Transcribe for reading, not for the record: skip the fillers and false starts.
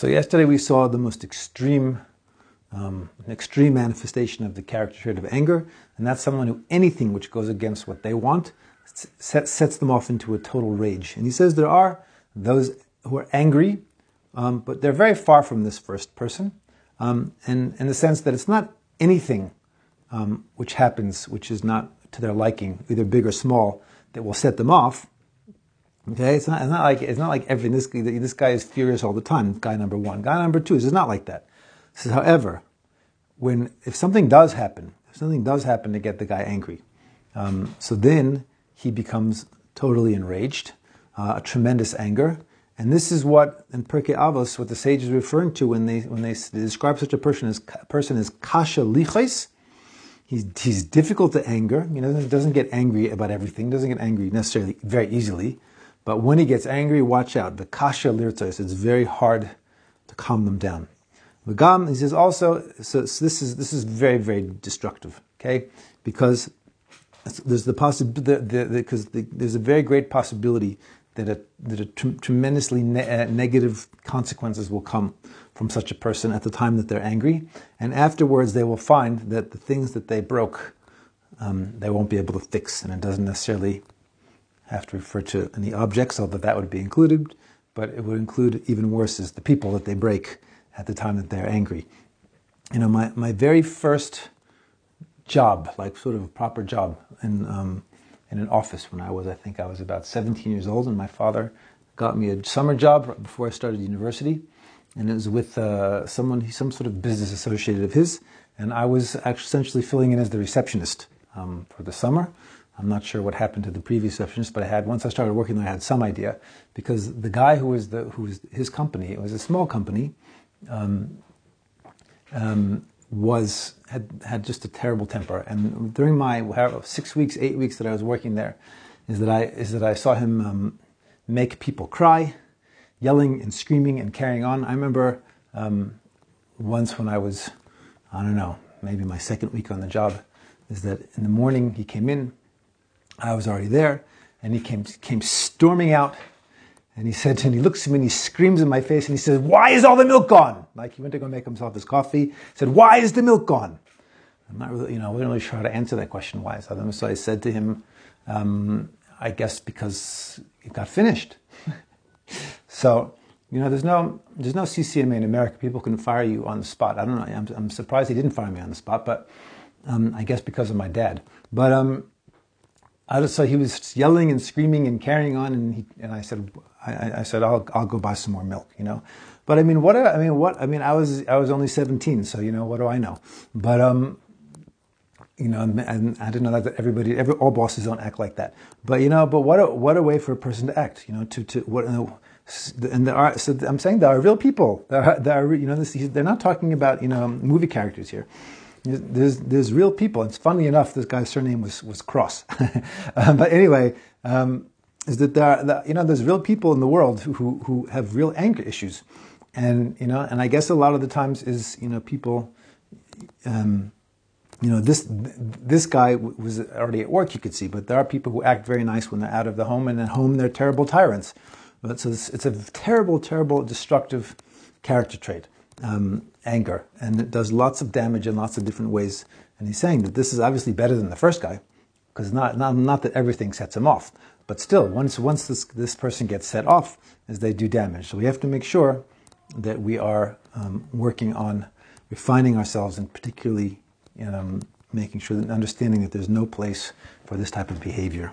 So yesterday we saw the most extreme, an extreme manifestation of the character trait of anger, and that's someone who anything which goes against what they want sets them off into a total rage. And he says there are those who are angry, but they're very far from this first person, and in the sense that it's not anything which happens which is not to their liking, either big or small, that will set them off. Okay, it's not like everything. This guy is furious all the time. Guy number one, guy number two. This is not like that. This is, however, if something does happen to get the guy angry, so then he becomes totally enraged, a tremendous anger. And this is what in Perkei Avos, what the sage is referring to when they describe such a person as kasha lichos. He's difficult to anger. You know, he doesn't get angry about everything. Doesn't get angry necessarily very easily. But when he gets angry, watch out. The kasha lichos. It's very hard to calm them down. He says also. So this is very, very destructive. Okay, because there's there's a very great possibility that tremendously negative consequences will come from such a person at the time that they're angry, and afterwards they will find that the things that they broke, they won't be able to fix, and it doesn't necessarily have to refer to any objects, although that would be included, but it would include even worse is the people that they break at the time that they're angry. You know, my very first job, like sort of a proper job, in an office when I think I was about 17 years old, and my father got me a summer job right before I started university, and it was with some sort of business associate of his, and I was actually essentially filling in as the receptionist for the summer. I'm not sure what happened to the previous receptionist, but once I started working there, I had some idea, because the guy who was his company, it was a small company, had just a terrible temper, and during my 8 weeks that I was working there, is that I saw him make people cry, yelling and screaming and carrying on. I remember once when I was, I don't know, maybe my second week on the job, is that in the morning he came in, I was already there, and he came storming out, and he looks at me and he screams in my face and he says, "Why is all the milk gone?" Like he went to go make himself his coffee. He said, "Why is the milk gone?" I'm not really, I wasn't really sure how to answer that question, why is all the milk? So I said to him, "I guess because it got finished." So, there's no CCMA in America. People can fire you on the spot. I don't know. I'm surprised he didn't fire me on the spot, but I guess because of my dad. But so he was yelling and screaming and carrying on, and I said, I'll go buy some more milk, But I was only 17, so what do I know? But and I didn't know that all bosses don't act like that. But but what a way for a person to act, and there are, so I'm saying there are real people. There are they're not talking about movie characters here. There's real people. It's funny enough, this guy's surname was Cross, but anyway. Is that there's real people in the world who have real anger issues, and and I guess a lot of the times is people, this guy was already at work, you could see, but there are people who act very nice when they're out of the home, and at home they're terrible tyrants. But so it's a terrible, terrible, destructive character trait, anger, and it does lots of damage in lots of different ways. And he's saying that this is obviously better than the first guy, because not that everything sets him off. But still, once this person gets set off, as they do damage. So we have to make sure that we are working on refining ourselves, and particularly making sure that understanding that there's no place for this type of behavior.